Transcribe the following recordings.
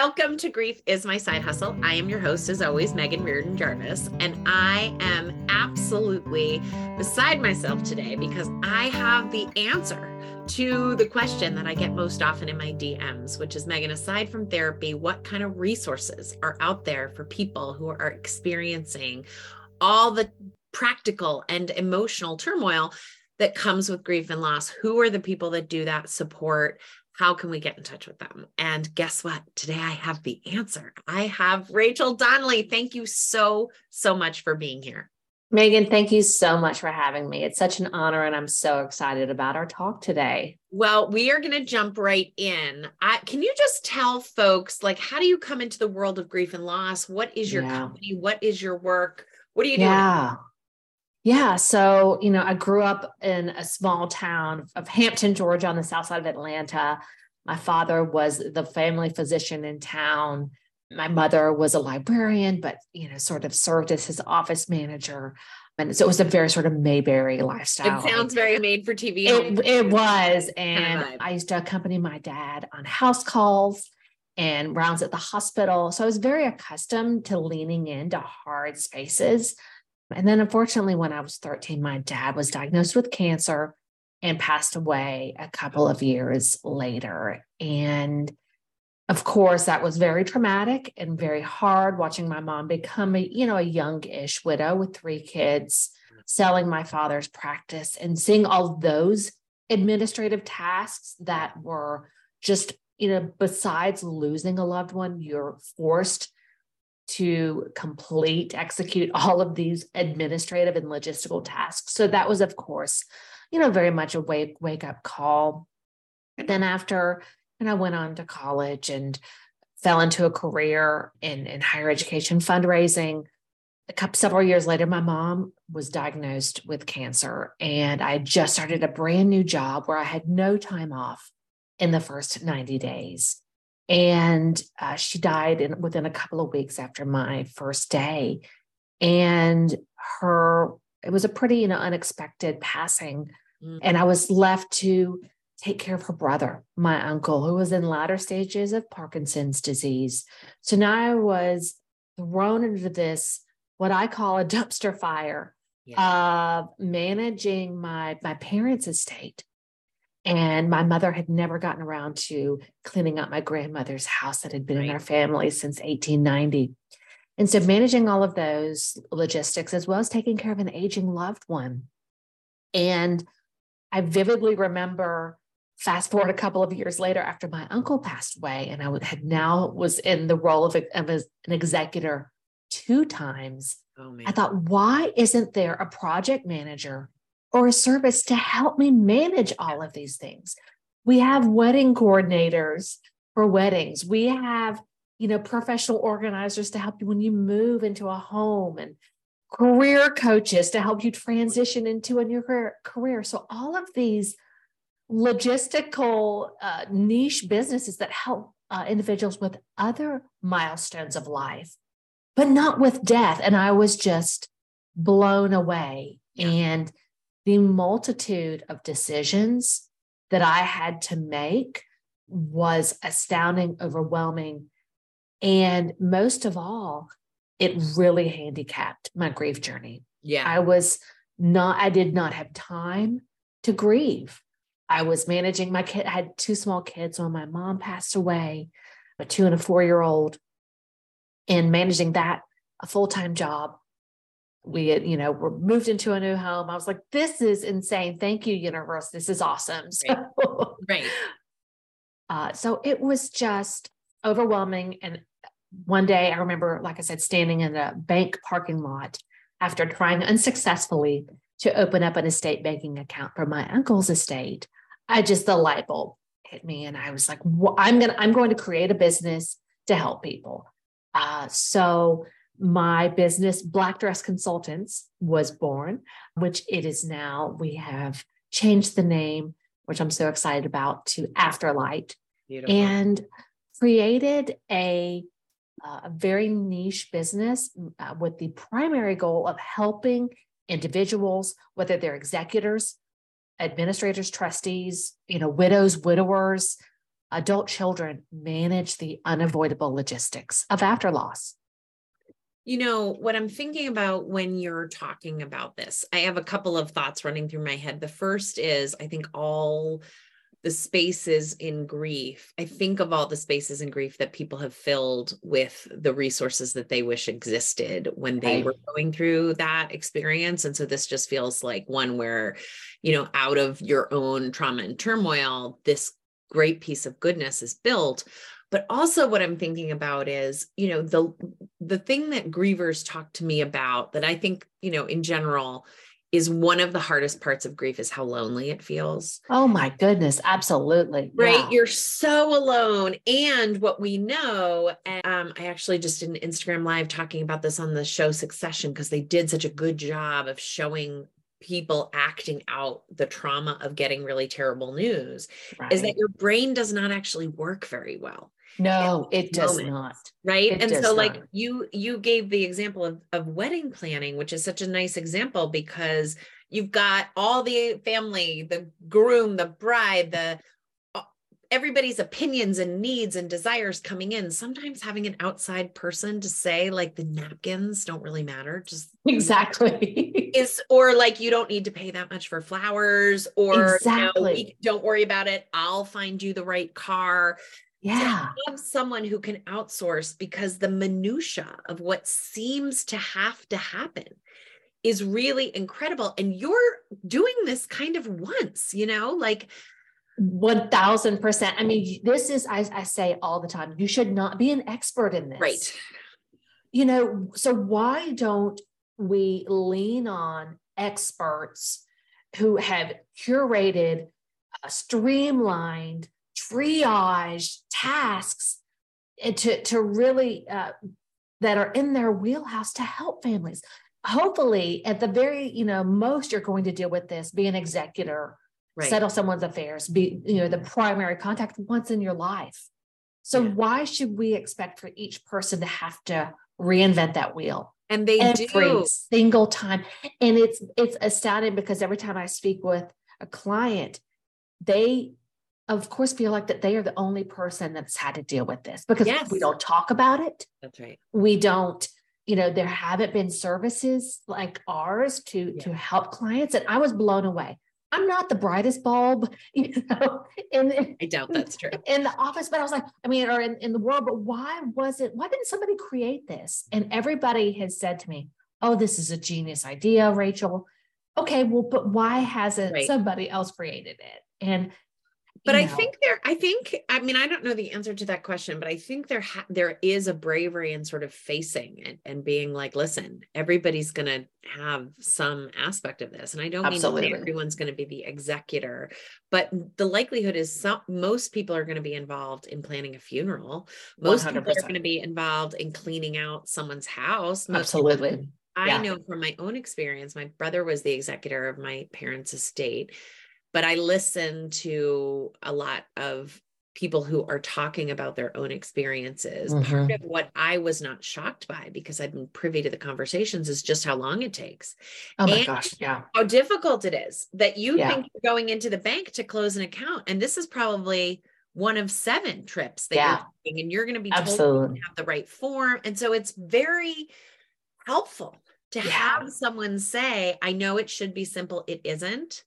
Welcome to Grief is My Side Hustle. I am your host, as always, Megan Reardon Jarvis, and I am absolutely beside myself today because I have the answer to the question that I get most often in my DMs, which is, Megan, aside from therapy, what kind of resources are out there for people who are experiencing all the practical and emotional turmoil that comes with grief and loss? Who are the people that do that support? How can we get in touch with them? And guess what? Today I have the answer. I have Rachel Donnelly. Thank you so much for being here. Megan, thank you so much for having me. It's such an honor, and I'm so excited about our talk today. Well, we are going to jump right in. Can you just tell folks, like, how do you come into the world of grief and loss? What is your company? What is your work? What are you doing? Yeah. So, you know, I grew up in a small town of Hampton, Georgia, on the south side of Atlanta. My father was the family physician in town. My mother was a librarian, but, you know, sort of served as his office manager. And so it was a very sort of Mayberry lifestyle. It sounds very made for TV. It was. And kind of I used to accompany my dad on house calls and rounds at the hospital. So I was very accustomed to leaning into hard spaces. And then, unfortunately, when I was 13, my dad was diagnosed with cancer and passed away a couple of years later. And of course, that was very traumatic and very hard, watching my mom become a young-ish widow with three kids, selling my father's practice and seeing all those administrative tasks that were just, you know, besides losing a loved one, you're forced to execute all of these administrative and logistical tasks. So that was, of course, you know, very much a wake-up call. Then after, and I went on to college and fell into a career in higher education fundraising. Several years later, my mom was diagnosed with cancer, and I just started a brand new job where I had no time off in the first 90 days. And she died within a couple of weeks after my first day. And it was a pretty, you know, unexpected passing. Mm. And I was left to take care of her brother, my uncle, who was in latter stages of Parkinson's disease. So now I was thrown into this, what I call a dumpster fire, of managing my parents' estate. And my mother had never gotten around to cleaning up my grandmother's house that had been in our family since 1890. And so managing all of those logistics, as well as taking care of an aging loved one. And I vividly remember, fast forward a couple of years later, after my uncle passed away, and I had now was in the role of an executor 2 times. Oh, man. I thought, why isn't there a project manager or a service to help me manage all of these things? We have wedding coordinators for weddings. We have, you know, professional organizers to help you when you move into a home, and career coaches to help you transition into a new career. So all of these logistical niche businesses that help individuals with other milestones of life, but not with death. And I was just blown away. Yeah. And the multitude of decisions that I had to make was astounding, overwhelming. And most of all, it really handicapped my grief journey. Yeah. I did not have time to grieve. I was managing my kid. I had 2 small kids when my mom passed away, a 2- and 4-year-old, and managing that, a full-time job. We had, you know, were moved into a new home. I was like, this is insane. Thank you, universe. This is awesome. So, right. So it was just overwhelming. And one day I remember, like I said, standing in a bank parking lot after trying unsuccessfully to open up an estate banking account for my uncle's estate. The light bulb hit me, and I was like, well, I'm going to create a business to help people. So my business, Black Dress Consultants, was born, which it is now. We have changed the name, which I'm so excited about, to Afterlight. Beautiful. And created a very niche business with the primary goal of helping individuals, whether they're executors, administrators, trustees, you know, widows, widowers, adult children manage the unavoidable logistics of after loss? You know, what I'm thinking about when you're talking about this, I have a couple of thoughts running through my head. The first is, I think all the spaces in grief, I think of all the spaces in grief that people have filled with the resources that they wish existed when they were going through that experience. And so this just feels like one where, you know, out of your own trauma and turmoil, this great piece of goodness is built. But also what I'm thinking about is, you know, the thing that grievers talk to me about that I think, you know, in general is one of the hardest parts of grief is how lonely it feels. Oh my goodness. Absolutely. Right. Yeah. You're so alone. And what we know, and I actually just did an Instagram live talking about this on the show Succession, because they did such a good job of showing people acting out the trauma of getting really terrible news, is that your brain does not actually work very well. No, it does not. Right. And so like you gave the example of wedding planning, which is such a nice example, because you've got all the family, the groom, the bride, everybody's opinions and needs and desires coming in. Sometimes having an outside person to say like the napkins don't really matter. Just exactly is, or like, you don't need to pay that much for flowers, or exactly. You know, don't worry about it. I'll find you the right car. Yeah. To have someone who can outsource, because the minutia of what seems to have to happen is really incredible. And you're doing this kind of once, you know, like 1000%. I mean, this is, I say all the time, you should not be an expert in this. Right. You know, so why don't we lean on experts who have curated, streamlined, triage tasks to really, that are in their wheelhouse to help families. Hopefully at the very, you know, most you're going to deal with this, be an executor, right. Settle someone's affairs, be, you know, the primary contact once in your life. So why should we expect for each person to have to reinvent that wheel? And they do every single time. And it's astounding, because every time I speak with a client, they of course feel like that they are the only person that's had to deal with this, because we don't talk about it. That's right. We don't, you know, there haven't been services like ours to help clients. And I was blown away. I'm not the brightest bulb, you know, I doubt that's true in the office, but I was like, I mean, or in the world, but why didn't somebody create this? And everybody has said to me, oh, this is a genius idea, Rachel. Okay. Well, but why hasn't somebody else created it? But I think I don't know the answer to that question, but I think there is a bravery in sort of facing it and being like, listen, everybody's going to have some aspect of this. And I don't mean that everyone's going to be the executor, but the likelihood is most people are going to be involved in planning a funeral. Most 100%. People are going to be involved in cleaning out someone's house. Most absolutely. I know from my own experience, my brother was the executor of my parents' estate. But I listen to a lot of people who are talking about their own experiences. Mm-hmm. Part of what I was not shocked by, because I've been privy to the conversations, is just how long it takes. Oh my gosh. Yeah. How difficult it is that you think you're going into the bank to close an account. And this is probably one of 7 trips that you're taking, and you're going to be told you have the right form. And so it's very helpful to have someone say, I know it should be simple. It isn't.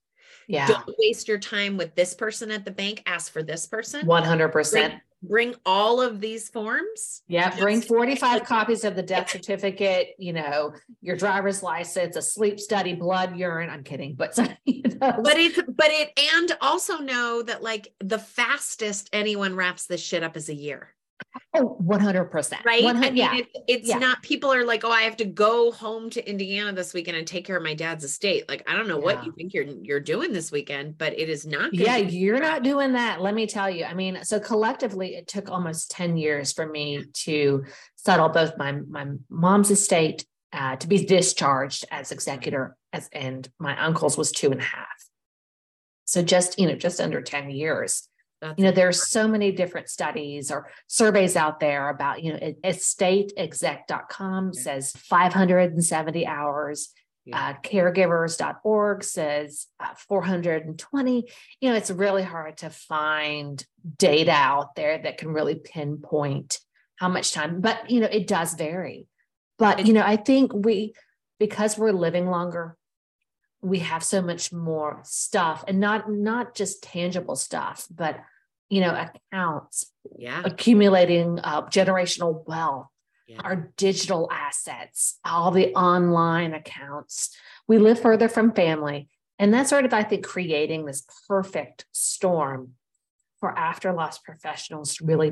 Yeah. Don't waste your time with this person at the bank. Ask for this person. 100%. Bring all of these forms. Yeah. Bring 45 copies of the death certificate, you know, your driver's license, a sleep study, blood, urine. I'm kidding. But, you know. And also know that like the fastest anyone wraps this shit up is a year. Oh, 100%. Right. I mean, it's not, people are like, oh, I have to go home to Indiana this weekend and take care of my dad's estate. Like, I don't know what you think you're doing this weekend, but it is not. You're not doing that. Let me tell you. I mean, so collectively it took almost 10 years for me to settle both my mom's estate, to be discharged as executor and my uncle's was 2.5. So just under 10 years. That's you know, there's so many different studies or surveys out there about, you know, estateexec.com says 570 hours. Caregivers.org says 420. You know, it's really hard to find data out there that can really pinpoint how much time, but, you know, it does vary. But, you know, I think because we're living longer, we have so much more stuff, and not just tangible stuff, but, you know, accounts, accumulating generational wealth, our digital assets, all the online accounts. We live further from family. And that's sort of, I think, creating this perfect storm for after-loss professionals to really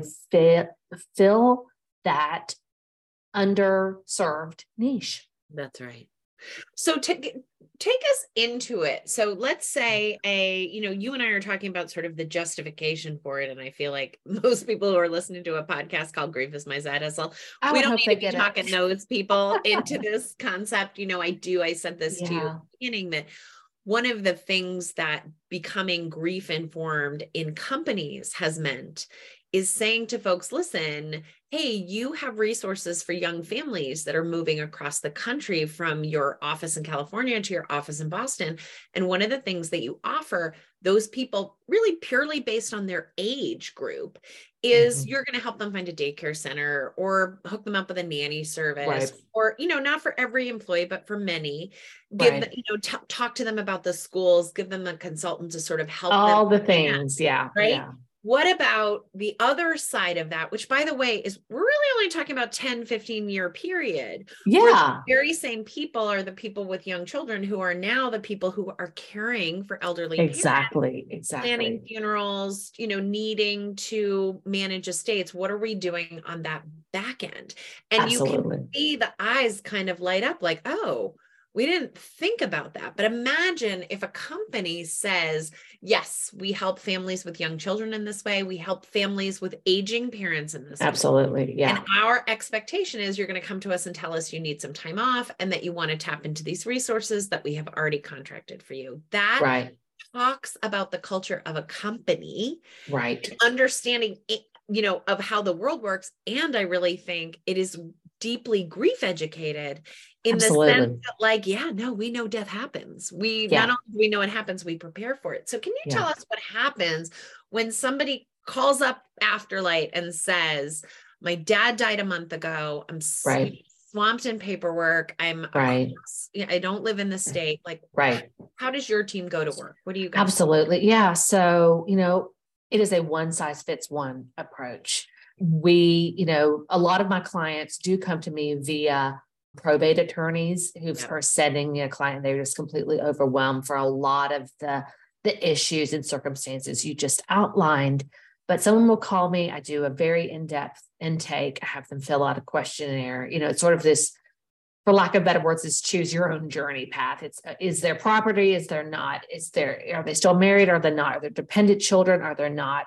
fill that underserved niche. That's right. So take us into it. So let's say you and I are talking about sort of the justification for it. And I feel like most people who are listening to a podcast called Grief is My Zadasl, we don't need to be talking those people into this concept. You know, I said this to you at the beginning, that one of the things that becoming grief informed in companies has meant is saying to folks, listen, hey, you have resources for young families that are moving across the country from your office in California to your office in Boston. And one of the things that you offer those people, really purely based on their age group, is you're going to help them find a daycare center or hook them up with a nanny service, or, you know, not for every employee, but for many. Give them, you know, talk to them about the schools, give them a consultant to sort of help all them. All the things. What about the other side of that, which, by the way, is we're really only talking about 10, 15 year period. The very same people are the people with young children who are now the people who are caring for elderly parents, planning funerals, you know, needing to manage estates. What are we doing on that back end? And you can see the eyes kind of light up like, oh, we didn't think about that. But imagine if a company says, yes, we help families with young children in this way. We help families with aging parents in this way. And our expectation is you're going to come to us and tell us you need some time off and that you want to tap into these resources that we have already contracted for you. That talks about the culture of a company, understanding, you know, of how the world works. And I really think it is deeply grief educated in the sense that, like, we know death happens. We not only do we know it happens, we prepare for it. So can you tell us what happens when somebody calls up Afterlight and says, my dad died a month ago. I'm swamped in paperwork. I'm I don't live in the state. Like, how does your team go to work? What do you guys do? So, you know, it is a one size fits one approach. We, you know, a lot of my clients do come to me via probate attorneys who are sending me a client. They're just completely overwhelmed for a lot of the issues and circumstances you just outlined. But someone will call me. I do a very in-depth intake. I have them fill out a questionnaire. You know, it's sort of this, for lack of better words, is choose your own journey path. It's, is there property? Is there not? Is there, are they still married? Are they not? Are there dependent children? Are there not?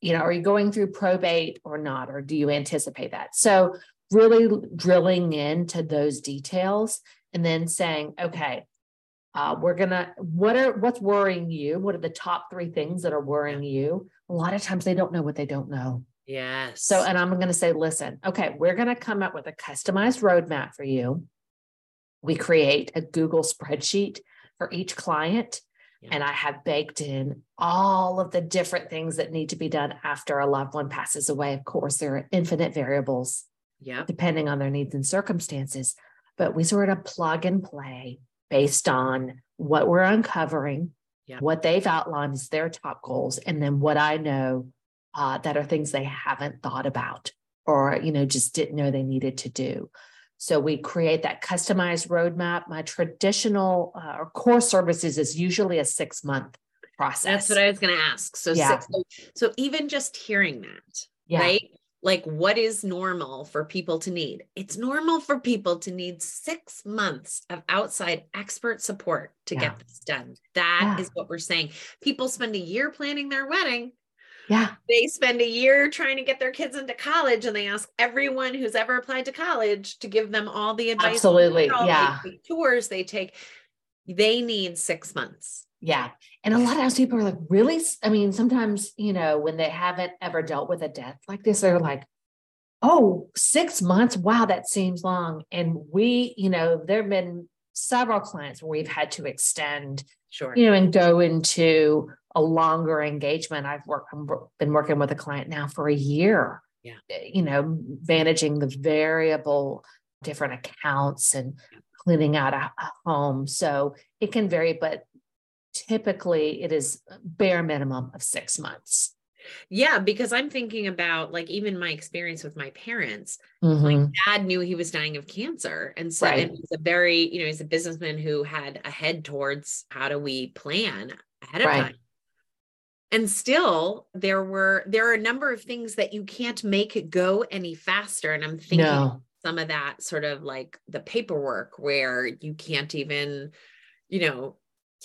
You know, are you going through probate or not? Or do you anticipate that? So really drilling into those details and then saying, okay, what's worrying you? What are the top three things that are worrying you? A lot of times they don't know what they don't know. Yes. So, and I'm going to say, listen, okay, we're going to come up with a customized roadmap for you. We create a Google spreadsheet for each client. Yeah. And I have baked in all of the different things that need to be done after a loved one passes away. Of course, there are infinite variables, depending on their needs and circumstances, but we sort of plug and play based on what we're uncovering, what they've outlined as their top goals. And then what I know that are things they haven't thought about or, you know, just didn't know they needed to do. So we create that customized roadmap. My traditional or core services is usually a 6-month process. That's what I was going to ask. So, so even just hearing that, right? Like, what is normal for people to need? It's normal for people to need 6 months of outside expert support to get this done. That is what we're saying. People spend a year planning their wedding. Yeah. They spend a year trying to get their kids into college, and they ask everyone who's ever applied to college to give them all the advice. The tours they take. They need 6 months. Yeah. And a lot of times people are like, really? I mean, sometimes, you know, when they haven't ever dealt with a death like this, they're like, oh, 6 months. Wow. That seems long. And we, you know, there've been several clients where we've had to extend, sure, you know, and go into a longer engagement. I've been working with a client now for a year, yeah, you know, managing the variable different accounts and cleaning out a home. So it can vary, but typically it is bare minimum of 6 months. Yeah, because I'm thinking about like even my experience with my parents. Mm-hmm. My dad knew he was dying of cancer. And so right, and he's a very, you know, he's a businessman who had a head towards how do we plan ahead of right, time. And still there are a number of things that you can't make go any faster. And I'm thinking no, some of that sort of like the paperwork where you can't even, you know,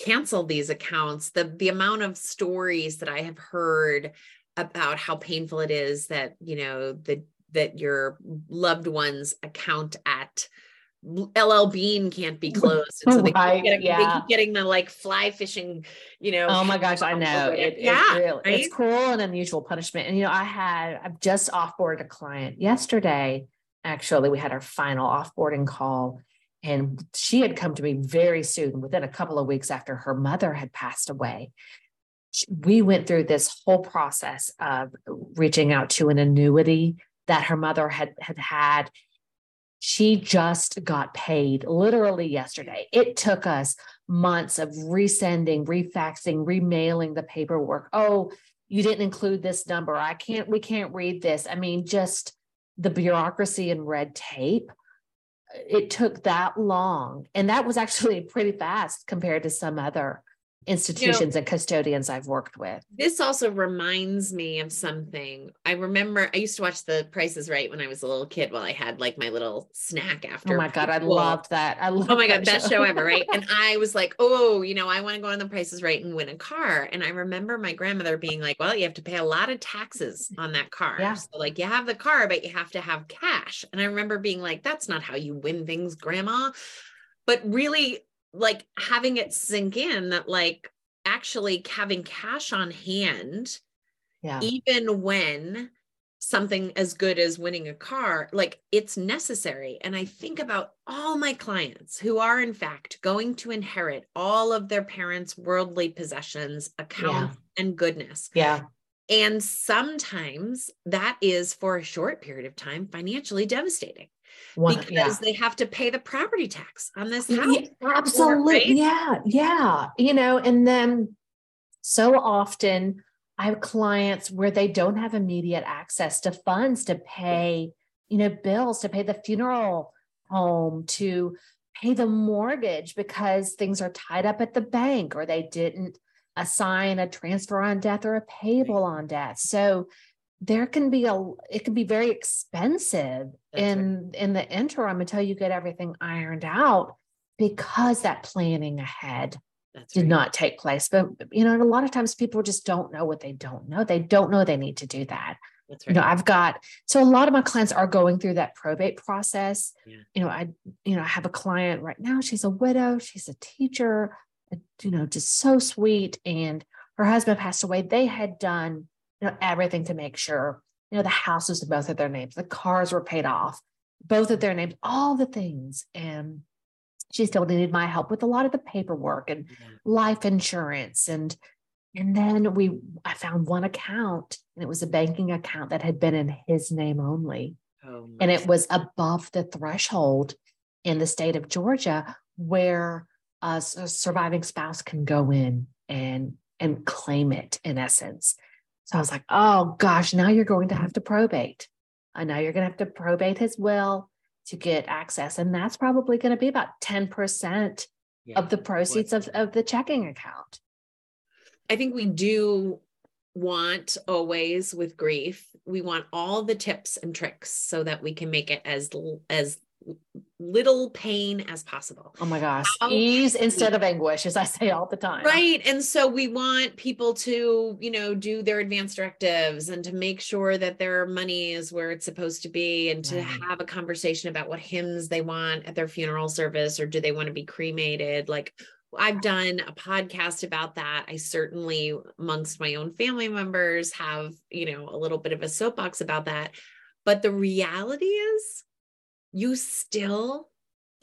cancel these accounts, the amount of stories that I have heard about how painful it is that, you know, that your loved one's account at LL Bean can't be closed. And so they, right, they keep getting the like fly fishing, you know. Oh my gosh, I know. It's cruel and unusual punishment. And, you know, I've just offboarded a client yesterday. Actually, we had our final offboarding call. And she had come to me very soon, within a couple of weeks after her mother had passed away. We went through this whole process of reaching out to an annuity that her mother had. She just got paid literally yesterday. It took us months of resending, refaxing, remailing the paperwork. Oh, you didn't include this number. We can't read this. I mean, just the bureaucracy and red tape. It took that long. And that was actually pretty fast compared to some other institutions, you know, and custodians I've worked with. This also reminds me of something. I remember I used to watch The Price is Right when I was a little kid, while I had like my little snack after. Oh my God, I loved that. Oh my God, best show ever, right? And I was like, oh, you know, I want to go on The Price is Right and win a car. And I remember my grandmother being like, well, you have to pay a lot of taxes on that car. Yeah. So like you have the car, but you have to have cash. And I remember being like, that's not how you win things, Grandma. But really, like having it sink in that like actually having cash on hand, yeah, even when something as good as winning a car, like it's necessary. And I think about all my clients who are in fact going to inherit all of their parents' worldly possessions, accounts, yeah, and goodness. Yeah. And sometimes that is for a short period of time, financially devastating. Because yeah, they have to pay the property tax on this house. Yeah, absolutely. Right? Yeah. Yeah. You know, and then so often I have clients where they don't have immediate access to funds to pay, you know, bills, to pay the funeral home, to pay the mortgage because things are tied up at the bank or they didn't assign a transfer on death or a payable on death. So there can be it can be very expensive in the interim until you get everything ironed out because that planning ahead did not take place. But, you know, a lot of times people just don't know what they don't know. They don't know they need to do that. That's right. You know, so a lot of my clients are going through that probate process. Yeah. I have a client right now, she's a widow, she's a teacher, you know, just so sweet. And her husband passed away. They had done, you know, everything to make sure, you know, the house was in both of their names, the cars were paid off, both of their names, all the things. And she still needed my help with a lot of the paperwork and life insurance. And then I found one account, and it was a banking account that had been in his name only. Oh, and it was above the threshold in the state of Georgia where a surviving spouse can go in and claim it in essence. So I was like, oh gosh, now you're going to have to probate. And now you're going to have to probate his will to get access. And that's probably going to be about 10% of the proceeds of the checking account. I think we do want always with grief, we want all the tips and tricks so that we can make it as little pain as possible. Oh my gosh. Ease instead of anguish, as I say all the time. Right. And so we want people to, you know, do their advance directives and to make sure that their money is where it's supposed to be and to have a conversation about what hymns they want at their funeral service, or do they want to be cremated? Like I've done a podcast about that. I certainly amongst my own family members have, you know, a little bit of a soapbox about that. But the reality is, you still,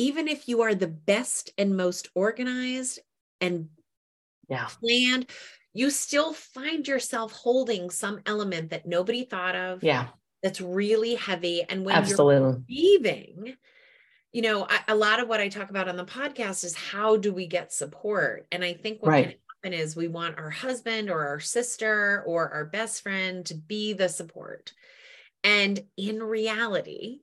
even if you are the best and most organized and planned, you still find yourself holding some element that nobody thought of. Yeah. That's really heavy. And when you're grieving, you know, a lot of what I talk about on the podcast is how do we get support? And I think what can happen is we want our husband or our sister or our best friend to be the support. And in reality,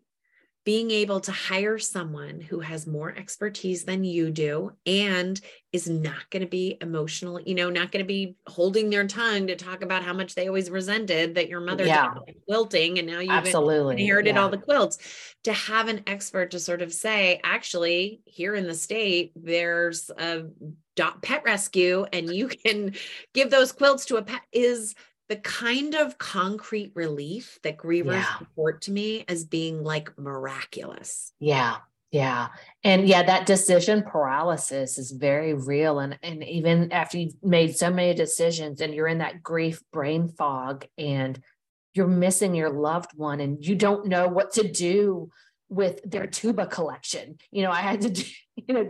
being able to hire someone who has more expertise than you do and is not going to be emotional, you know, not going to be holding their tongue to talk about how much they always resented that your mother did quilting. And now you've inherited all the quilts. To have an expert to sort of say, actually, here in the state, there's a pet rescue and you can give those quilts to a pet is the kind of concrete relief that grievers report to me as being like miraculous. Yeah. Yeah. And that decision paralysis is very real. And even after you've made so many decisions and you're in that grief brain fog and you're missing your loved one and you don't know what to do with their tuba collection. You know, I had to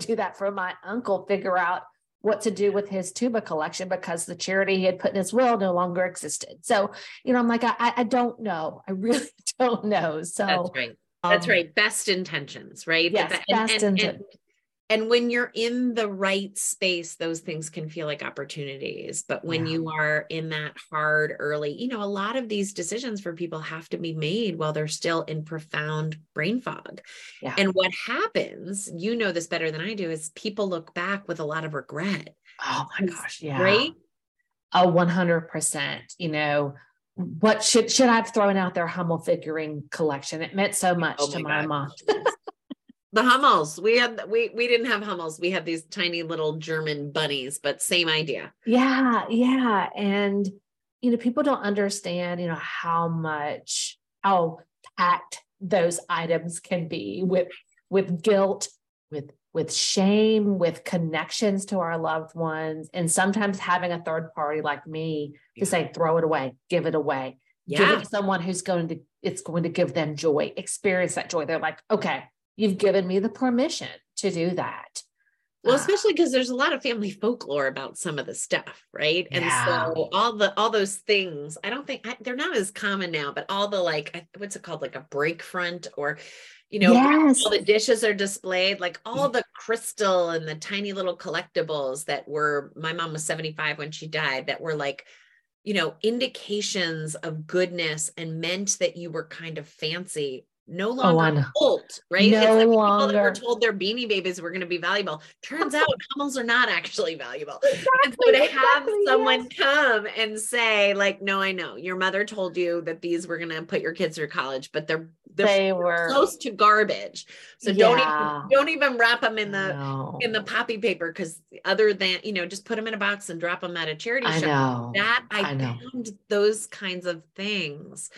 do that for my uncle, figure out what to do with his tuba collection because the charity he had put in his will no longer existed. So, you know, I'm like, I don't know. I really don't know. So that's right. Best intentions, right? Yes, and when you're in the right space, those things can feel like opportunities. But when you are in that hard early, you know, a lot of these decisions for people have to be made while they're still in profound brain fog. Yeah. And what happens, you know this better than I do, is people look back with a lot of regret. Oh my gosh. Yeah. Right? 100%. You know, what should I have thrown out their Hummel figurine collection? It meant so much to my mom. The Hummels, we didn't have Hummels. We had these tiny little German bunnies, but same idea. Yeah. Yeah. And, you know, people don't understand, you know, how packed those items can be with guilt, with shame, with connections to our loved ones. And sometimes having a third party like me to say, throw it away, give it away. Yeah. Give it to someone who's going to give them joy, experience that joy. They're like, okay, you've given me the permission to do that. Well, especially because there's a lot of family folklore about some of the stuff, right? And so all those things, I don't think they're not as common now, but all the, like, what's it called? Like a break front, or, you know, all the dishes are displayed, like all the crystal and the tiny little collectibles that were, my mom was 75 when she died, that were like, you know, indications of goodness and meant that you were kind of fancy. No longer old, right? No, it's like people that were told their beanie babies were going to be valuable. Turns out Hummels are not actually valuable. And so to have someone come and say, like, no, I know your mother told you that these were going to put your kids through college, but they were close to garbage. So don't even wrap them in the poppy paper, because other than, you know, just put them in a box and drop them at a charity shop. I found those kinds of things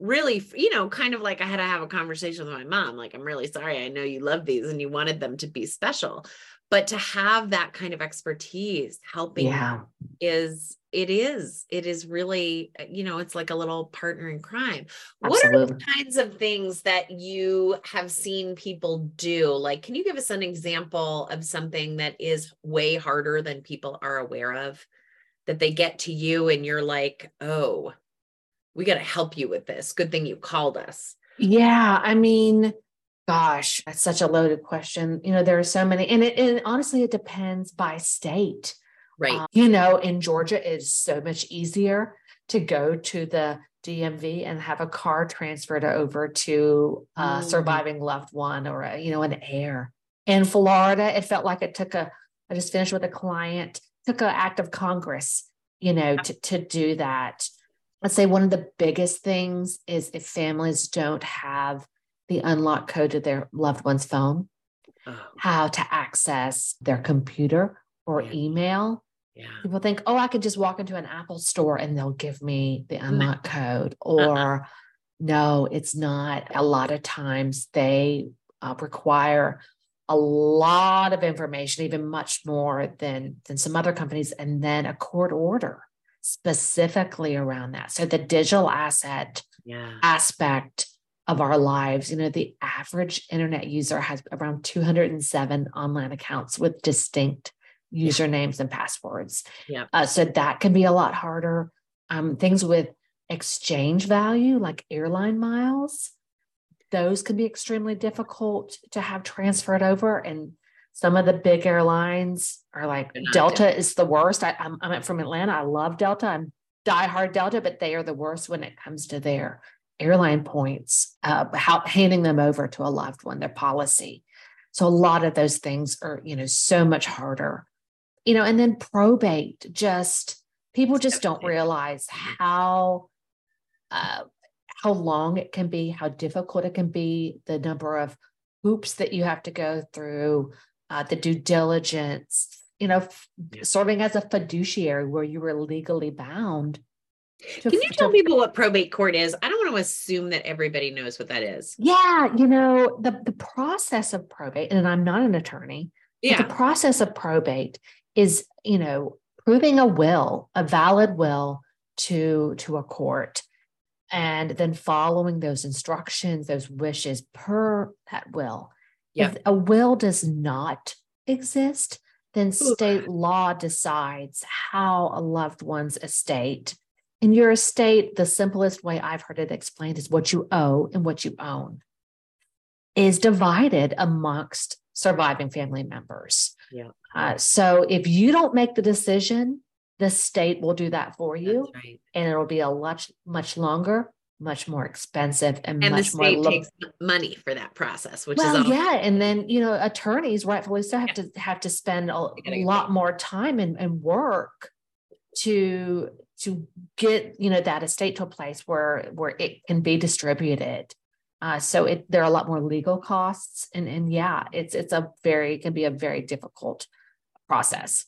really, you know, kind of like I had to have a conversation with my mom, like, I'm really sorry. I know you love these and you wanted them to be special, but to have that kind of expertise helping is really, you know, it's like a little partner in crime. Absolutely. What are the kinds of things that you have seen people do? Like, can you give us an example of something that is way harder than people are aware of, that they get to you and you're like, oh, we got to help you with this. Good thing you called us. Yeah. I mean, gosh, that's such a loaded question. You know, there are so many, and honestly, it depends by state, right? You know, in Georgia, it's so much easier to go to the DMV and have a car transferred over to a surviving loved one or, an heir. In Florida, it felt like it took I just finished with a client, took an act of Congress, you know, to do that. I'd say one of the biggest things is if families don't have the unlock code to their loved one's phone, how to access their computer or email. Yeah. People think, oh, I could just walk into an Apple store and they'll give me the unlock code. Or no, it's not. A lot of times they require a lot of information, even much more than some other companies, and then a court order specifically around that. So the digital asset aspect of our lives. You know, the average internet user has around 207 online accounts with distinct usernames and passwords. Yeah. So that can be a lot harder. Things with exchange value, like airline miles, those can be extremely difficult to have transferred over. And some of the big airlines are like, Delta is the worst. I'm from Atlanta. I love Delta. I'm diehard Delta, but they are the worst when it comes to their airline points, handing them over to a loved one, their policy. So a lot of those things are, you know, so much harder, you know. And then probate, people just don't realize how long it can be, how difficult it can be, the number of hoops that you have to go through, the due diligence, you know, serving as a fiduciary where you were legally bound. Can you tell people what probate court is? I don't want to assume that everybody knows what that is. Yeah. You know, the process of probate, and I'm not an attorney. Yeah. The process of probate is, you know, proving a will, a valid will to a court, and then following those instructions, those wishes per that will. Yeah. If a will does not exist, then state law decides how a loved one's estate. In your estate, the simplest way I've heard it explained is what you owe and what you own is divided amongst surviving family members. Yeah. So if you don't make the decision, the state will do that for you. That's right. And it'll be a much, much longer, much more expensive, and much more. And the state takes money for that process, which is awesome. Yeah. And then, you know, attorneys, rightfully so, have to spend a lot more time and work to get, you know, that estate to a place where it can be distributed. So there are a lot more legal costs and it can be a very difficult process.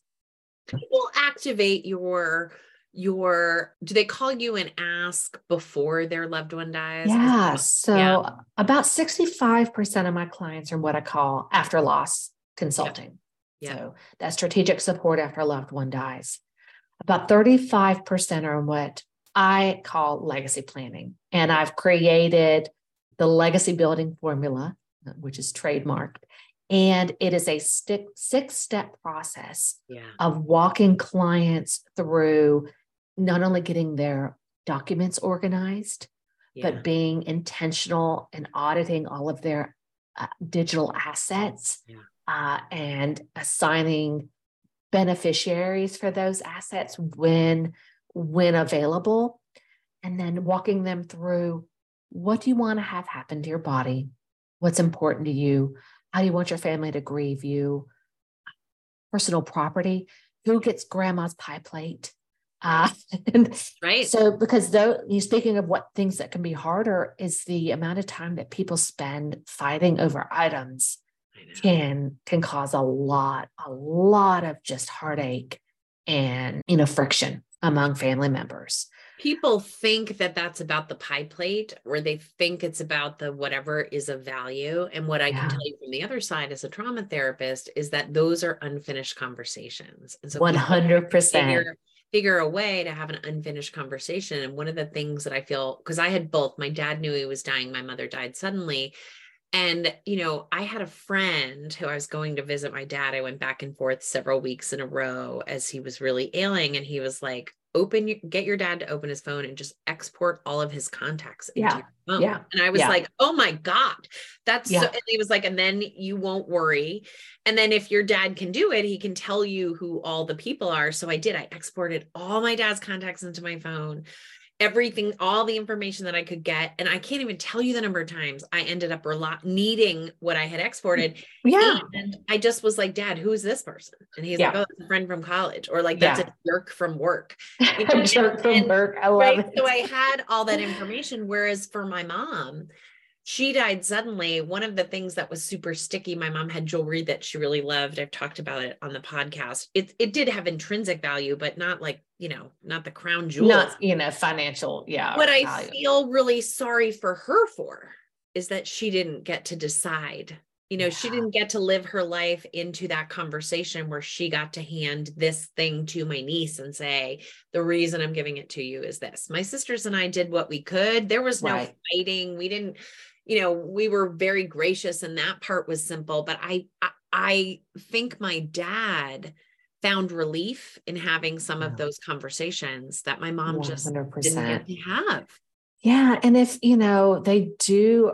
People activate your, do they call you and ask before their loved one dies? Yeah. So about 65% of my clients are what I call after loss consulting. Yeah. Yeah. So that's strategic support after a loved one dies. About 35% are what I call legacy planning. And I've created the legacy building formula, which is trademarked. And it is a six-step process of walking clients through not only getting their documents organized, but being intentional and auditing all of their digital assets and assigning beneficiaries for those assets when available, and then walking them through what do you want to have happen to your body, what's important to you, how do you want your family to grieve you, personal property, who gets grandma's pie plate, right? So because though you're speaking of what things that can be harder is the amount of time that people spend fighting over items. Can cause a lot of just heartache and, you know, friction among family members. People think that that's about the pie plate, or they think it's about the whatever is of value. And what I can tell you from the other side as a trauma therapist is that those are unfinished conversations. And so 100%. Figure a way to have an unfinished conversation. And one of the things that I feel, because I had both, my dad knew he was dying, my mother died suddenly. And, you know, I had a friend who I was going to visit my dad. I went back and forth several weeks in a row as he was really ailing. And he was like, get your dad to open his phone and just export all of his contacts into your phone. Yeah. And I was like, oh my God, that's so, and he was like, and then you won't worry. And then if your dad can do it, he can tell you who all the people are. So I exported all my dad's contacts into my phone. Everything, all the information that I could get. And I can't even tell you the number of times I ended up needing what I had exported. Yeah. And I just was like, Dad, who is this person? And he's like, oh, that's a friend from college. Or like, that's a jerk from work. A jerk from work. I love it. So I had all that information. Whereas for my mom, she died suddenly. One of the things that was super sticky, my mom had jewelry that she really loved. I've talked about it on the podcast. It did have intrinsic value, but not like, you know, not the crown jewel. Not, you know, financial. Yeah. What I feel really sorry for her for is that she didn't get to decide You know, she didn't get to live her life into that conversation where she got to hand this thing to my niece and say, the reason I'm giving it to you is this. My sisters and I did what we could. There was no fighting. We didn't, you know, we were very gracious and that part was simple, but I think my dad found relief in having some of those conversations that my mom 100%. Just didn't get to have. Yeah. And if, you know, they do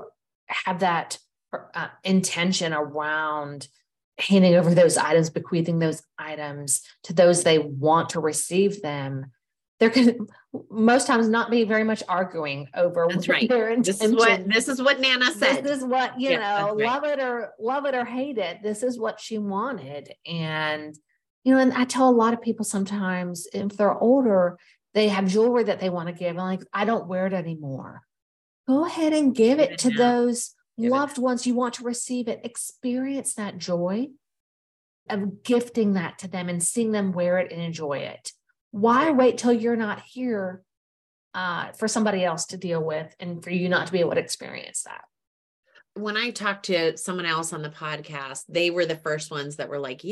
have that intention around handing over those items, bequeathing those items to those they want to receive them, there can most times not be very much arguing over their intention. This is what Nana said. This is what, you know, love it or hate it. This is what she wanted. And, you know, and I tell a lot of people sometimes if they're older, they have jewelry that they want to give. And like, I don't wear it anymore. Go ahead and give it to those loved ones you want to receive it. Experience that joy of gifting that to them and seeing them wear it and enjoy it. Why wait till you're not here for somebody else to deal with and for you not to be able to experience that? When I talked to someone else on the podcast, they were the first ones that were like,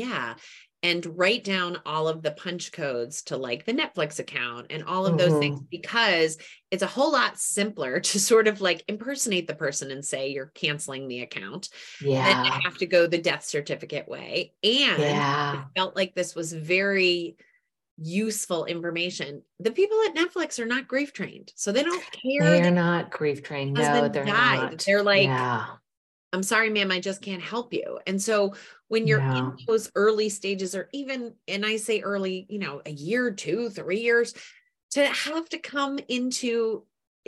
and write down all of the punch codes to like the Netflix account and all of those things, because it's a whole lot simpler to sort of like impersonate the person and say, you're canceling the account. Then you have to go the death certificate way. And it felt like this was very useful information. The people at Netflix are not grief trained. So they don't care. They're not grief trained. No, they're not. They're like, I'm sorry, ma'am, I just can't help you. And so when you're in those early stages, or even, and I say early, you know, a year, 2, 3 years, to have to come into,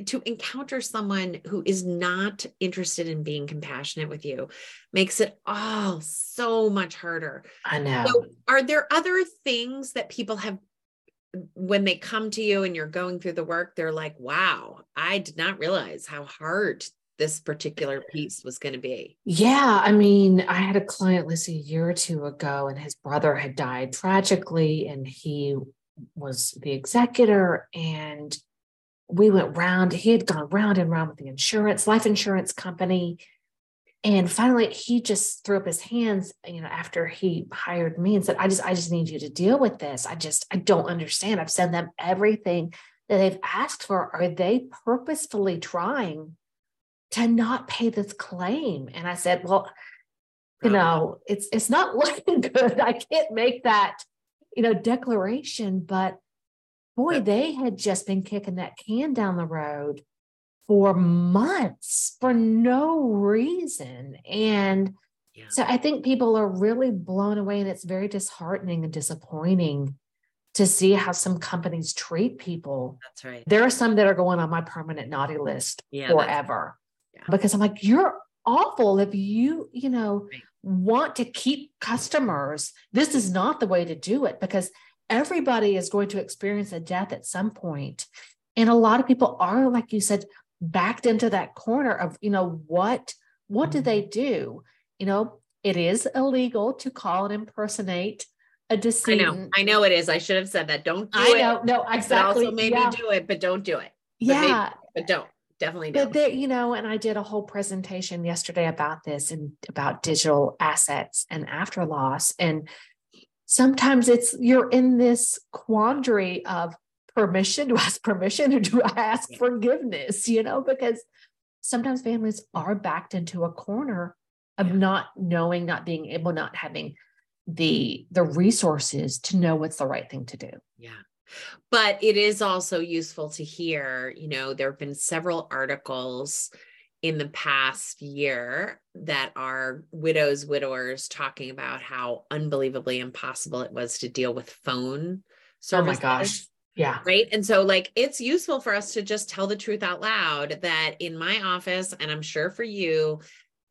to encounter someone who is not interested in being compassionate with you makes it all so much harder. I know. So are there other things that people have, when they come to you and you're going through the work, they're like, wow, I did not realize how hard this particular piece was going to be? Yeah. I mean, I had a client, Lisa, a year or two ago, and his brother had died tragically, and he was the executor. And we went round, he had gone round and round with the insurance, life insurance company. And finally, he just threw up his hands, you know, after he hired me and said, I just need you to deal with this. I don't understand. I've sent them everything that they've asked for. Are they purposefully trying to not pay this claim? And I said, well, you know, it's not looking good. I can't make that, you know, declaration, but boy, they had just been kicking that can down the road for months for no reason. And so I think people are really blown away, and it's very disheartening and disappointing to see how some companies treat people. That's right. There are some that are going on my permanent naughty list forever. Because I'm like, you're awful. If you, you know, want to keep customers, this is not the way to do it, because everybody is going to experience a death at some point. And a lot of people are, like you said, backed into that corner of, you know, what do they do? You know, it is illegal to call and impersonate a decedent. I know it is. I should have said that. Don't do it. I know. No, exactly. But also maybe do it, but don't do it. But don't. Definitely do. But there, you know, and I did a whole presentation yesterday about this and about digital assets and after loss. And sometimes it's, you're in this quandary of permission. Do I ask permission or do I ask forgiveness? You know, because sometimes families are backed into a corner of not knowing, not being able, not having the resources to know what's the right thing to do. Yeah. But it is also useful to hear, you know, there have been several articles in the past year that are widowers talking about how unbelievably impossible it was to deal with phone services. Oh my gosh. Yeah. Right. And so like, it's useful for us to just tell the truth out loud that in my office, and I'm sure for you,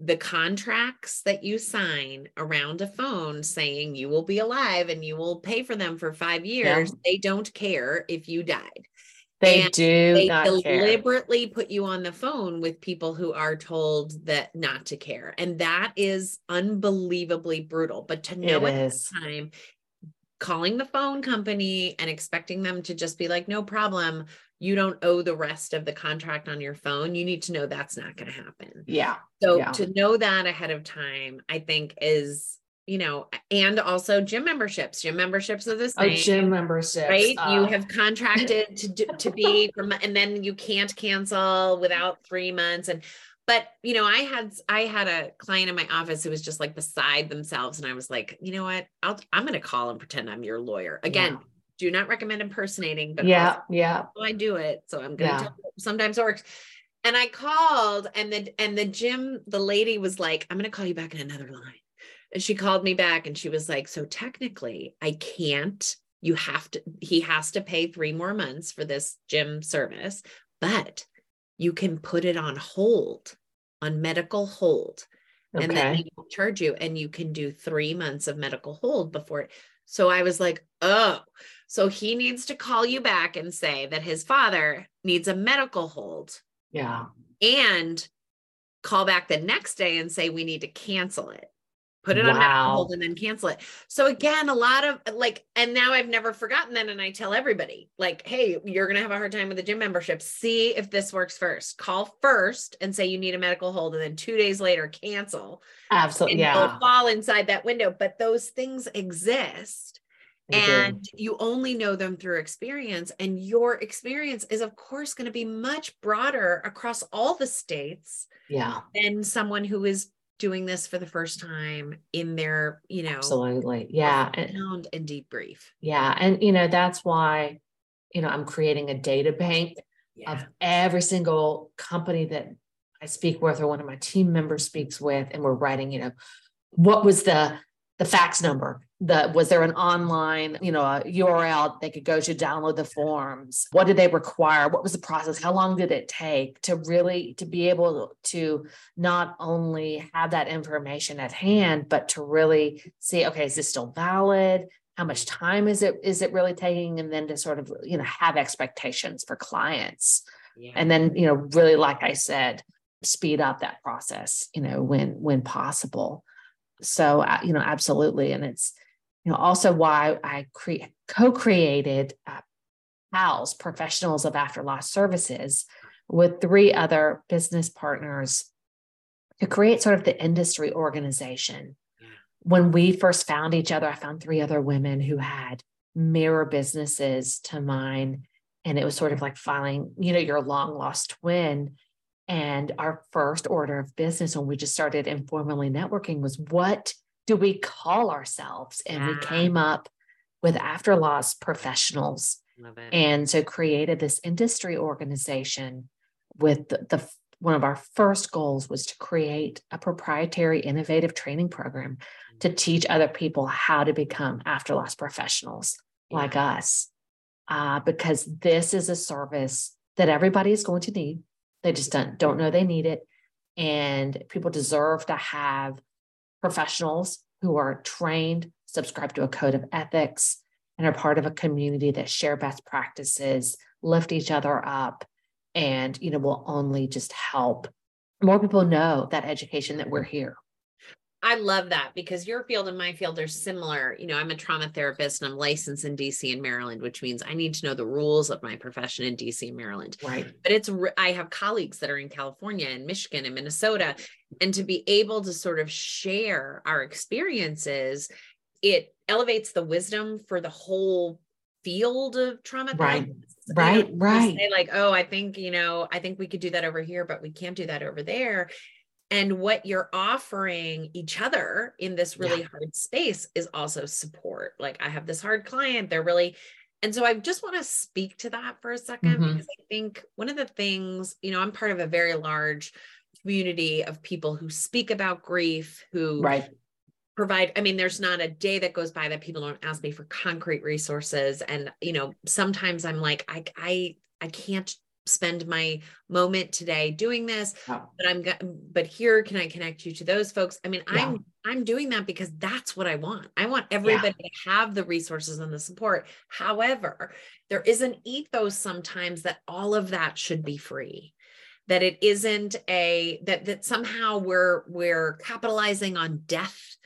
the contracts that you sign around a phone saying you will be alive and you will pay for them for 5 years, they don't care if you died. They deliberately put you on the phone with people who are told that not to care. And that is unbelievably brutal. But to know at this time, calling the phone company and expecting them to just be like, no problem, you don't owe the rest of the contract on your phone. You need to know that's not going to happen. Yeah. So to know that ahead of time, I think is, you know, and also gym memberships are the same. Oh, gym memberships. Right. You have contracted to be, and then you can't cancel without 3 months. And, but, you know, I had a client in my office who was just like beside themselves. And I was like, you know what, I'm going to call and pretend I'm your lawyer again. Yeah. Do not recommend impersonating, but I do it. So I'm going to tell you it sometimes works. And I called, and the gym, the lady was like, I'm going to call you back in another line. And she called me back and she was like, so technically I can't, he has to pay 3 more months for this gym service, but you can put it on hold, on medical hold. And then they will charge you, and you can do 3 months of medical hold before. So I was like, oh, so he needs to call you back and say that his father needs a medical hold. Yeah. And call back the next day and say, we need to cancel it. Put it on medical hold and then cancel it. So again, a lot of like, and now I've never forgotten that. And I tell everybody like, hey, you're going to have a hard time with the gym membership. See if this works first. Call first and say you need a medical hold. And then 2 days later, cancel. Absolutely. And they'll fall inside that window. But those things exist. And you only know them through experience. And your experience is, of course, going to be much broader across all the states than someone who is doing this for the first time in their, you know, absolutely. Yeah. And deep brief. Yeah. And, you know, that's why, you know, I'm creating a data bank of every single company that I speak with, or one of my team members speaks with, and we're writing, you know, what was the fax number? Was there an online, you know, a URL they could go to download the forms? What did they require? What was the process? How long did it take to really, to be able to not only have that information at hand, but to really see, okay, is this still valid? How much time is it really taking? And then to sort of, you know, have expectations for clients. Yeah. And then, you know, really, like I said, speed up that process, you know, when possible. So, you know, absolutely. And it's, you know, also why I co-created PALS, Professionals of After Loss Services, with 3 other business partners to create sort of the industry organization. Yeah. When we first found each other, I found 3 other women who had mirror businesses to mine. And it was sort of like finding, you know, your long lost twin. And our first order of business when we just started informally networking was, what do we call ourselves? And we came up with After Loss Professionals. Love it. And so created this industry organization with the one of our first goals was to create a proprietary innovative training program to teach other people how to become after loss professionals like us. Because this is a service that everybody is going to need. They just don't know they need it. And people deserve to have professionals who are trained, subscribe to a code of ethics, and are part of a community that share best practices, lift each other up, and, you know, will only just help more people know that education that we're here. I love that, because your field and my field are similar. You know, I'm a trauma therapist and I'm licensed in DC and Maryland, which means I need to know the rules of my profession in DC and Maryland. Right. But I have colleagues that are in California and Michigan and Minnesota, and to be able to sort of share our experiences, it elevates the wisdom for the whole field of trauma. Right. Right. Right. Say like, oh, I think we could do that over here, but we can't do that over there. And what you're offering each other in this really hard space is also support. Like, I have this hard client, and so I just want to speak to that for a second, because I think one of the things, you know, I'm part of a very large community of people who speak about grief, who provide, I mean, there's not a day that goes by that people don't ask me for concrete resources. And, you know, sometimes I'm like, I can't spend my moment today doing this, but here, can I connect you to those folks? I mean, I'm doing that because that's what I want. I want everybody to have the resources and the support. However, there is an ethos sometimes that all of that should be free, that it isn't that somehow we're capitalizing on death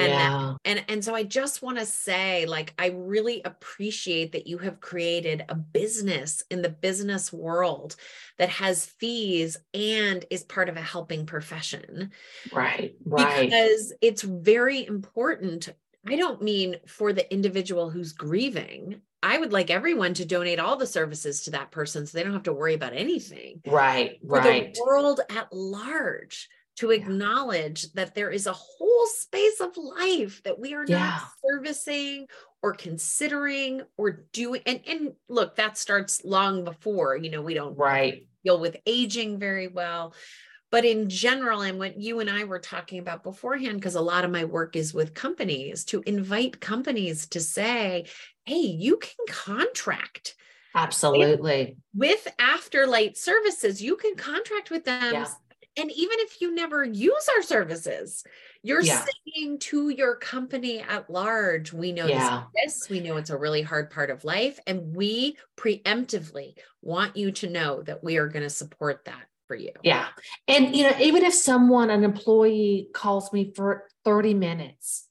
And, yeah. and so I just want to say, like, I really appreciate that you have created a business in the business world that has fees and is part of a helping profession. Right. Right. Because it's very important. I don't mean for the individual who's grieving. I would like everyone to donate all the services to that person so they don't have to worry about anything. Right. Right. For the world at large, to acknowledge that there is a whole space of life that we are not servicing or considering or doing. And look, that starts long before, you know, we don't deal with aging very well, but in general, and what you and I were talking about beforehand, because a lot of my work is with companies, to invite companies to say, hey, you can contract. Absolutely. With Afterlight services, you can contract with them. Yeah. And even if you never use our services, you're saying to your company at large, we know this, we know it's a really hard part of life, and we preemptively want you to know that we are going to support that for you. Yeah. And, you know, even if someone, an employee calls me for 30 minutes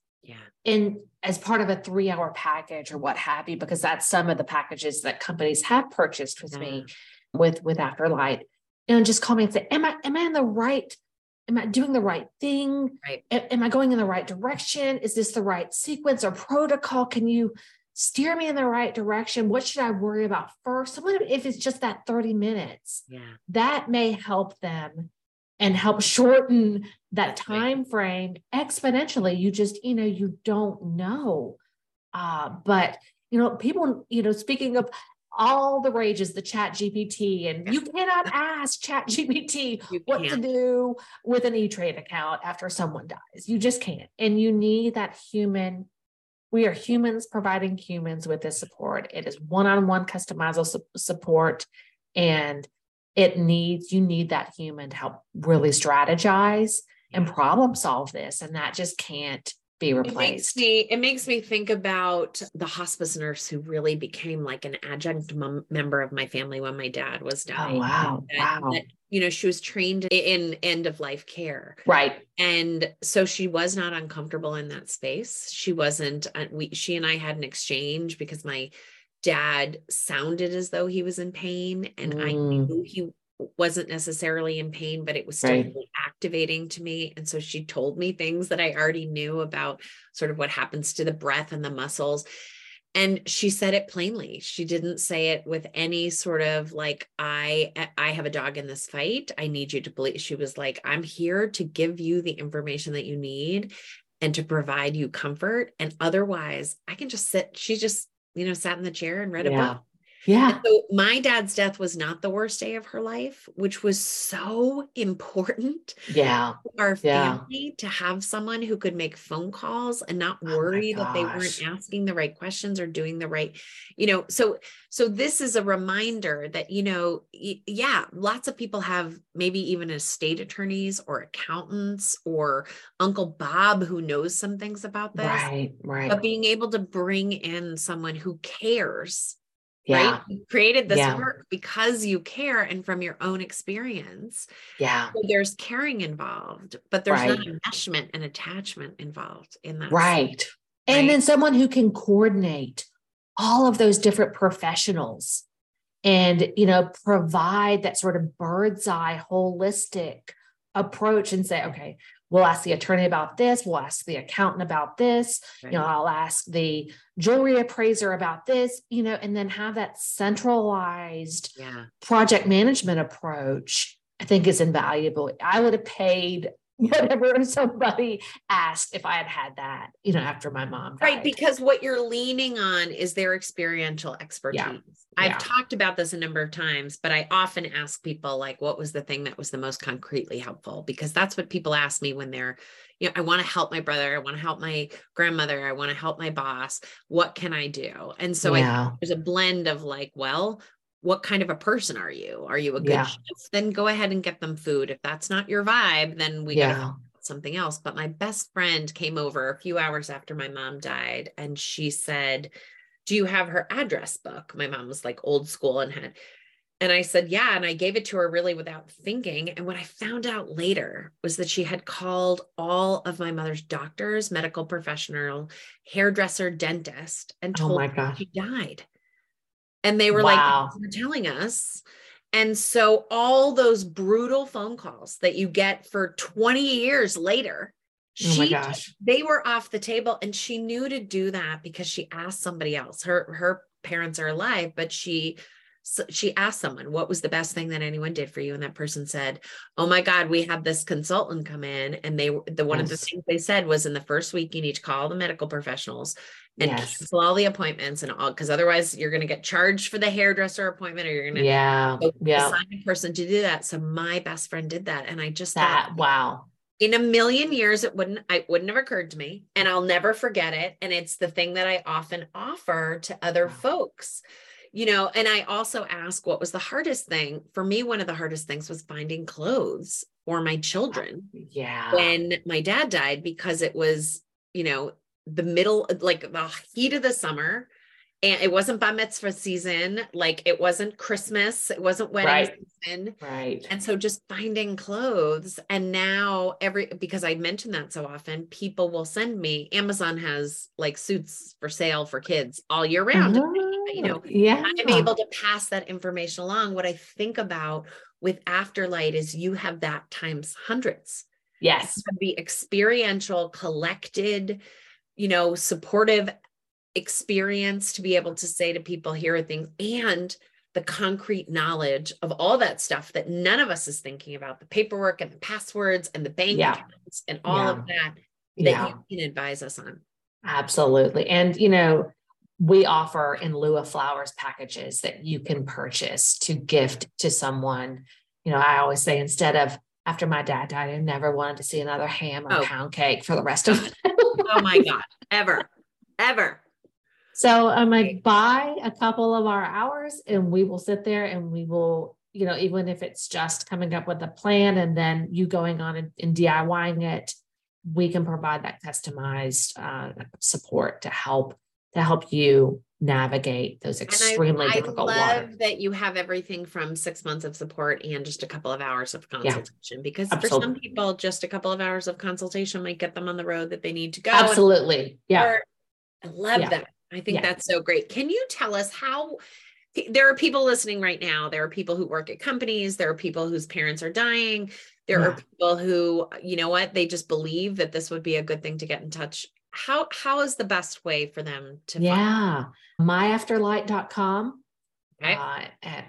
and as part of a 3-hour package or what have you, because that's some of the packages that companies have purchased with me, with Afterlight. And just call me and say, am I in the right? Am I doing the right thing? Right. Am I going in the right direction? Is this the right sequence or protocol? Can you steer me in the right direction? What should I worry about first? So what if it's just that 30 minutes? Yeah. That may help them and help shorten that time frame exponentially. You just, you know, you don't know. But, you know, people, you know, speaking of all the rage is the Chat GPT, and you cannot ask Chat GPT what to do with an E-Trade account after someone dies. You just can't. And you need that human. We are humans providing humans with this support. It is one-on-one customizable support, and you need that human to help really strategize and problem solve this. And that just can't be replaced. It makes me think about the hospice nurse who really became like an adjunct member of my family when my dad was dying. Oh, wow. That, you know, she was trained in end of life care. Right. And so she was not uncomfortable in that space. She wasn't, she and I had an exchange because my dad sounded as though he was in pain, and I knew he wasn't necessarily in pain, but it was still really activating to me. And so she told me things that I already knew about sort of what happens to the breath and the muscles. And she said it plainly. She didn't say it with any sort of like, I have a dog in this fight. I need you to believe. She was like, I'm here to give you the information that you need and to provide you comfort. And otherwise I can just sit. She just, you know, sat in the chair and read a book. Yeah. And so my dad's death was not the worst day of her life, which was so important for our family to have someone who could make phone calls and not worry that they weren't asking the right questions or doing the right, you know, so this is a reminder that, you know, lots of people have maybe even estate attorneys or accountants or Uncle Bob who knows some things about this, right. But being able to bring in someone who cares. Yeah. Right. You created this work because you care and from your own experience. Yeah. So there's caring involved, but there's not enmeshment and attachment involved in that. Right. State, and then someone who can coordinate all of those different professionals and, you know, provide that sort of bird's eye holistic approach and say, okay, we'll ask the attorney about this. We'll ask the accountant about this. Right. You know, I'll ask the jewelry appraiser about this, you know, and then have that centralized project management approach, I think is invaluable. I would have paid whatever somebody asked if I had had that, you know, after my mom died. Right. Because what you're leaning on is their experiential expertise. Yeah. I've talked about this a number of times, but I often ask people like, what was the thing that was the most concretely helpful? Because that's what people ask me when they're, you know, I want to help my brother. I want to help my grandmother. I want to help my boss. What can I do? And so I think there's a blend of like, well, what kind of a person are you? Are you a good chef? Then go ahead and get them food. If that's not your vibe, then we got to help something else. But my best friend came over a few hours after my mom died, and she said, do you have her address book? My mom was like old school and had, And I said, yeah. And I gave it to her really without thinking. And what I found out later was that she had called all of my mother's doctors, medical professional, hairdresser, dentist, and told them she died. And they were like, they're telling us. And so all those brutal phone calls that you get for 20 years later, they were off the table. And she knew to do that because she asked somebody else. Her parents are alive, but she asked someone, what was the best thing that anyone did for you? And that person said, oh my God, we have this consultant come in. And one of the things they said was, in the first week, you need to call the medical professionals and cancel all the appointments and all, because otherwise you're going to get charged for the hairdresser appointment, or you're going to assign a person to do that. So my best friend did that. And I just thought, wow. In a million years, it wouldn't have occurred to me, and I'll never forget it. And it's the thing that I often offer to other folks, you know. And I also ask, what was the hardest thing? For me, one of the hardest things was finding clothes for my children. Yeah. When my dad died, because it was, you know, the heat of the summer, and it wasn't bat mitzvah season. Like, it wasn't Christmas. It wasn't wedding season. Right. And so just finding clothes. And now because I mention that so often, people will send me, Amazon has like suits for sale for kids all year round. You know, I'm able to pass that information along. What I think about with Afterlight is you have that times hundreds. Yes. It could be experiential, collected, you know, supportive experience to be able to say to people, here are things, and the concrete knowledge of all that stuff that none of us is thinking about, the paperwork and the passwords and the bank accounts and all of that you can advise us on. Absolutely. And, you know, we offer in lieu of flowers packages that you can purchase to gift to someone. You know, I always say, instead of, after my dad died, I never wanted to see another ham or pound cake for the rest of it. Oh my God. Ever. So I'm like, buy a couple of our hours, and we will sit there, and we will, you know, even if it's just coming up with a plan and then you going on and DIYing it, we can provide that customized support to help you navigate those extremely difficult waters. I love that you have everything from 6 months of support and just a couple of hours of consultation, because for some people, just a couple of hours of consultation might get them on the road that they need to go. Absolutely. I love that. I think that's so great. Can you tell us how? There are people listening right now. There are people who work at companies. There are people whose parents are dying. There are people who, you know what, they just believe that this would be a good thing to get in touch. How is the best way for them to? Yeah. myafterlight.com. Okay.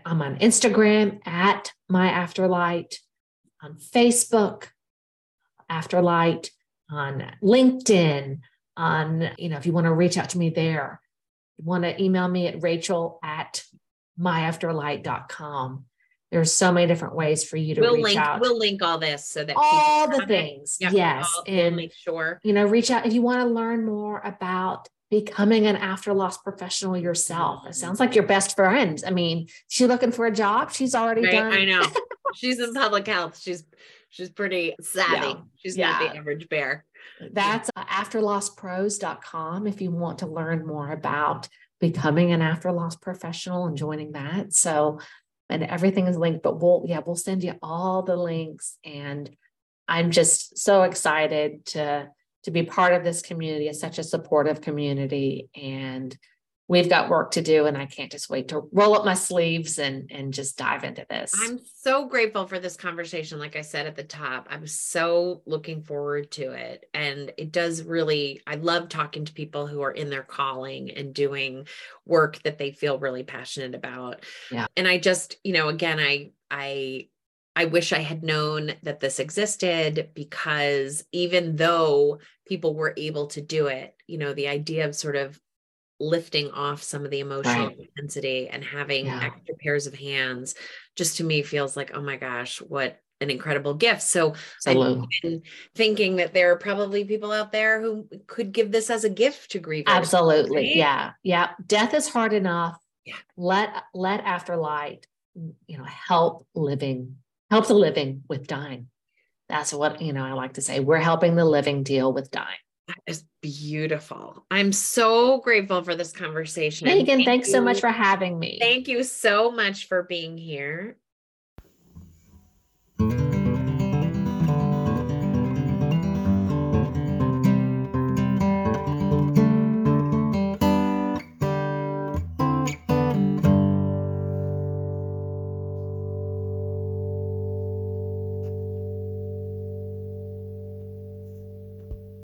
I'm on Instagram at myafterlight, on Facebook, Afterlight, on LinkedIn, on, you know, if you want to reach out to me there, you want to email me at rachel@myafterlight.com. There's so many different ways for you to reach out. We'll link all this so that all the things. Yep. Yes. We'll make sure, you know, reach out if you want to learn more about becoming an after-loss professional yourself. It sounds like your best friend. I mean, she's looking for a job. She's already done. I know. She's in public health. She's pretty savvy. Yeah. She's not the average bear. That's afterlosspros.com if you want to learn more about becoming an after-loss professional and joining that. So, and everything is linked, but we'll send you all the links. And I'm just so excited to be part of this community. It's such a supportive community, and we've got work to do, and I can't just wait to roll up my sleeves and just dive into this. I'm so grateful for this conversation. Like I said at the top, I'm so looking forward to it. And it does really, I love talking to people who are in their calling and doing work that they feel really passionate about. Yeah. And I just, you know, again, I wish I had known that this existed, because even though people were able to do it, you know, the idea of sort of lifting off some of the emotional intensity and having extra pairs of hands, just to me feels like, oh my gosh, what an incredible gift. So I've been thinking that there are probably people out there who could give this as a gift to grievers. Absolutely. Right? Yeah. Yeah. Death is hard enough. Yeah. Let Afterlight, you know, help the living with dying. That's what, you know, I like to say, we're helping the living deal with dying. That is beautiful. I'm so grateful for this conversation. Megan, thanks so much for having me. Thank you so much for being here.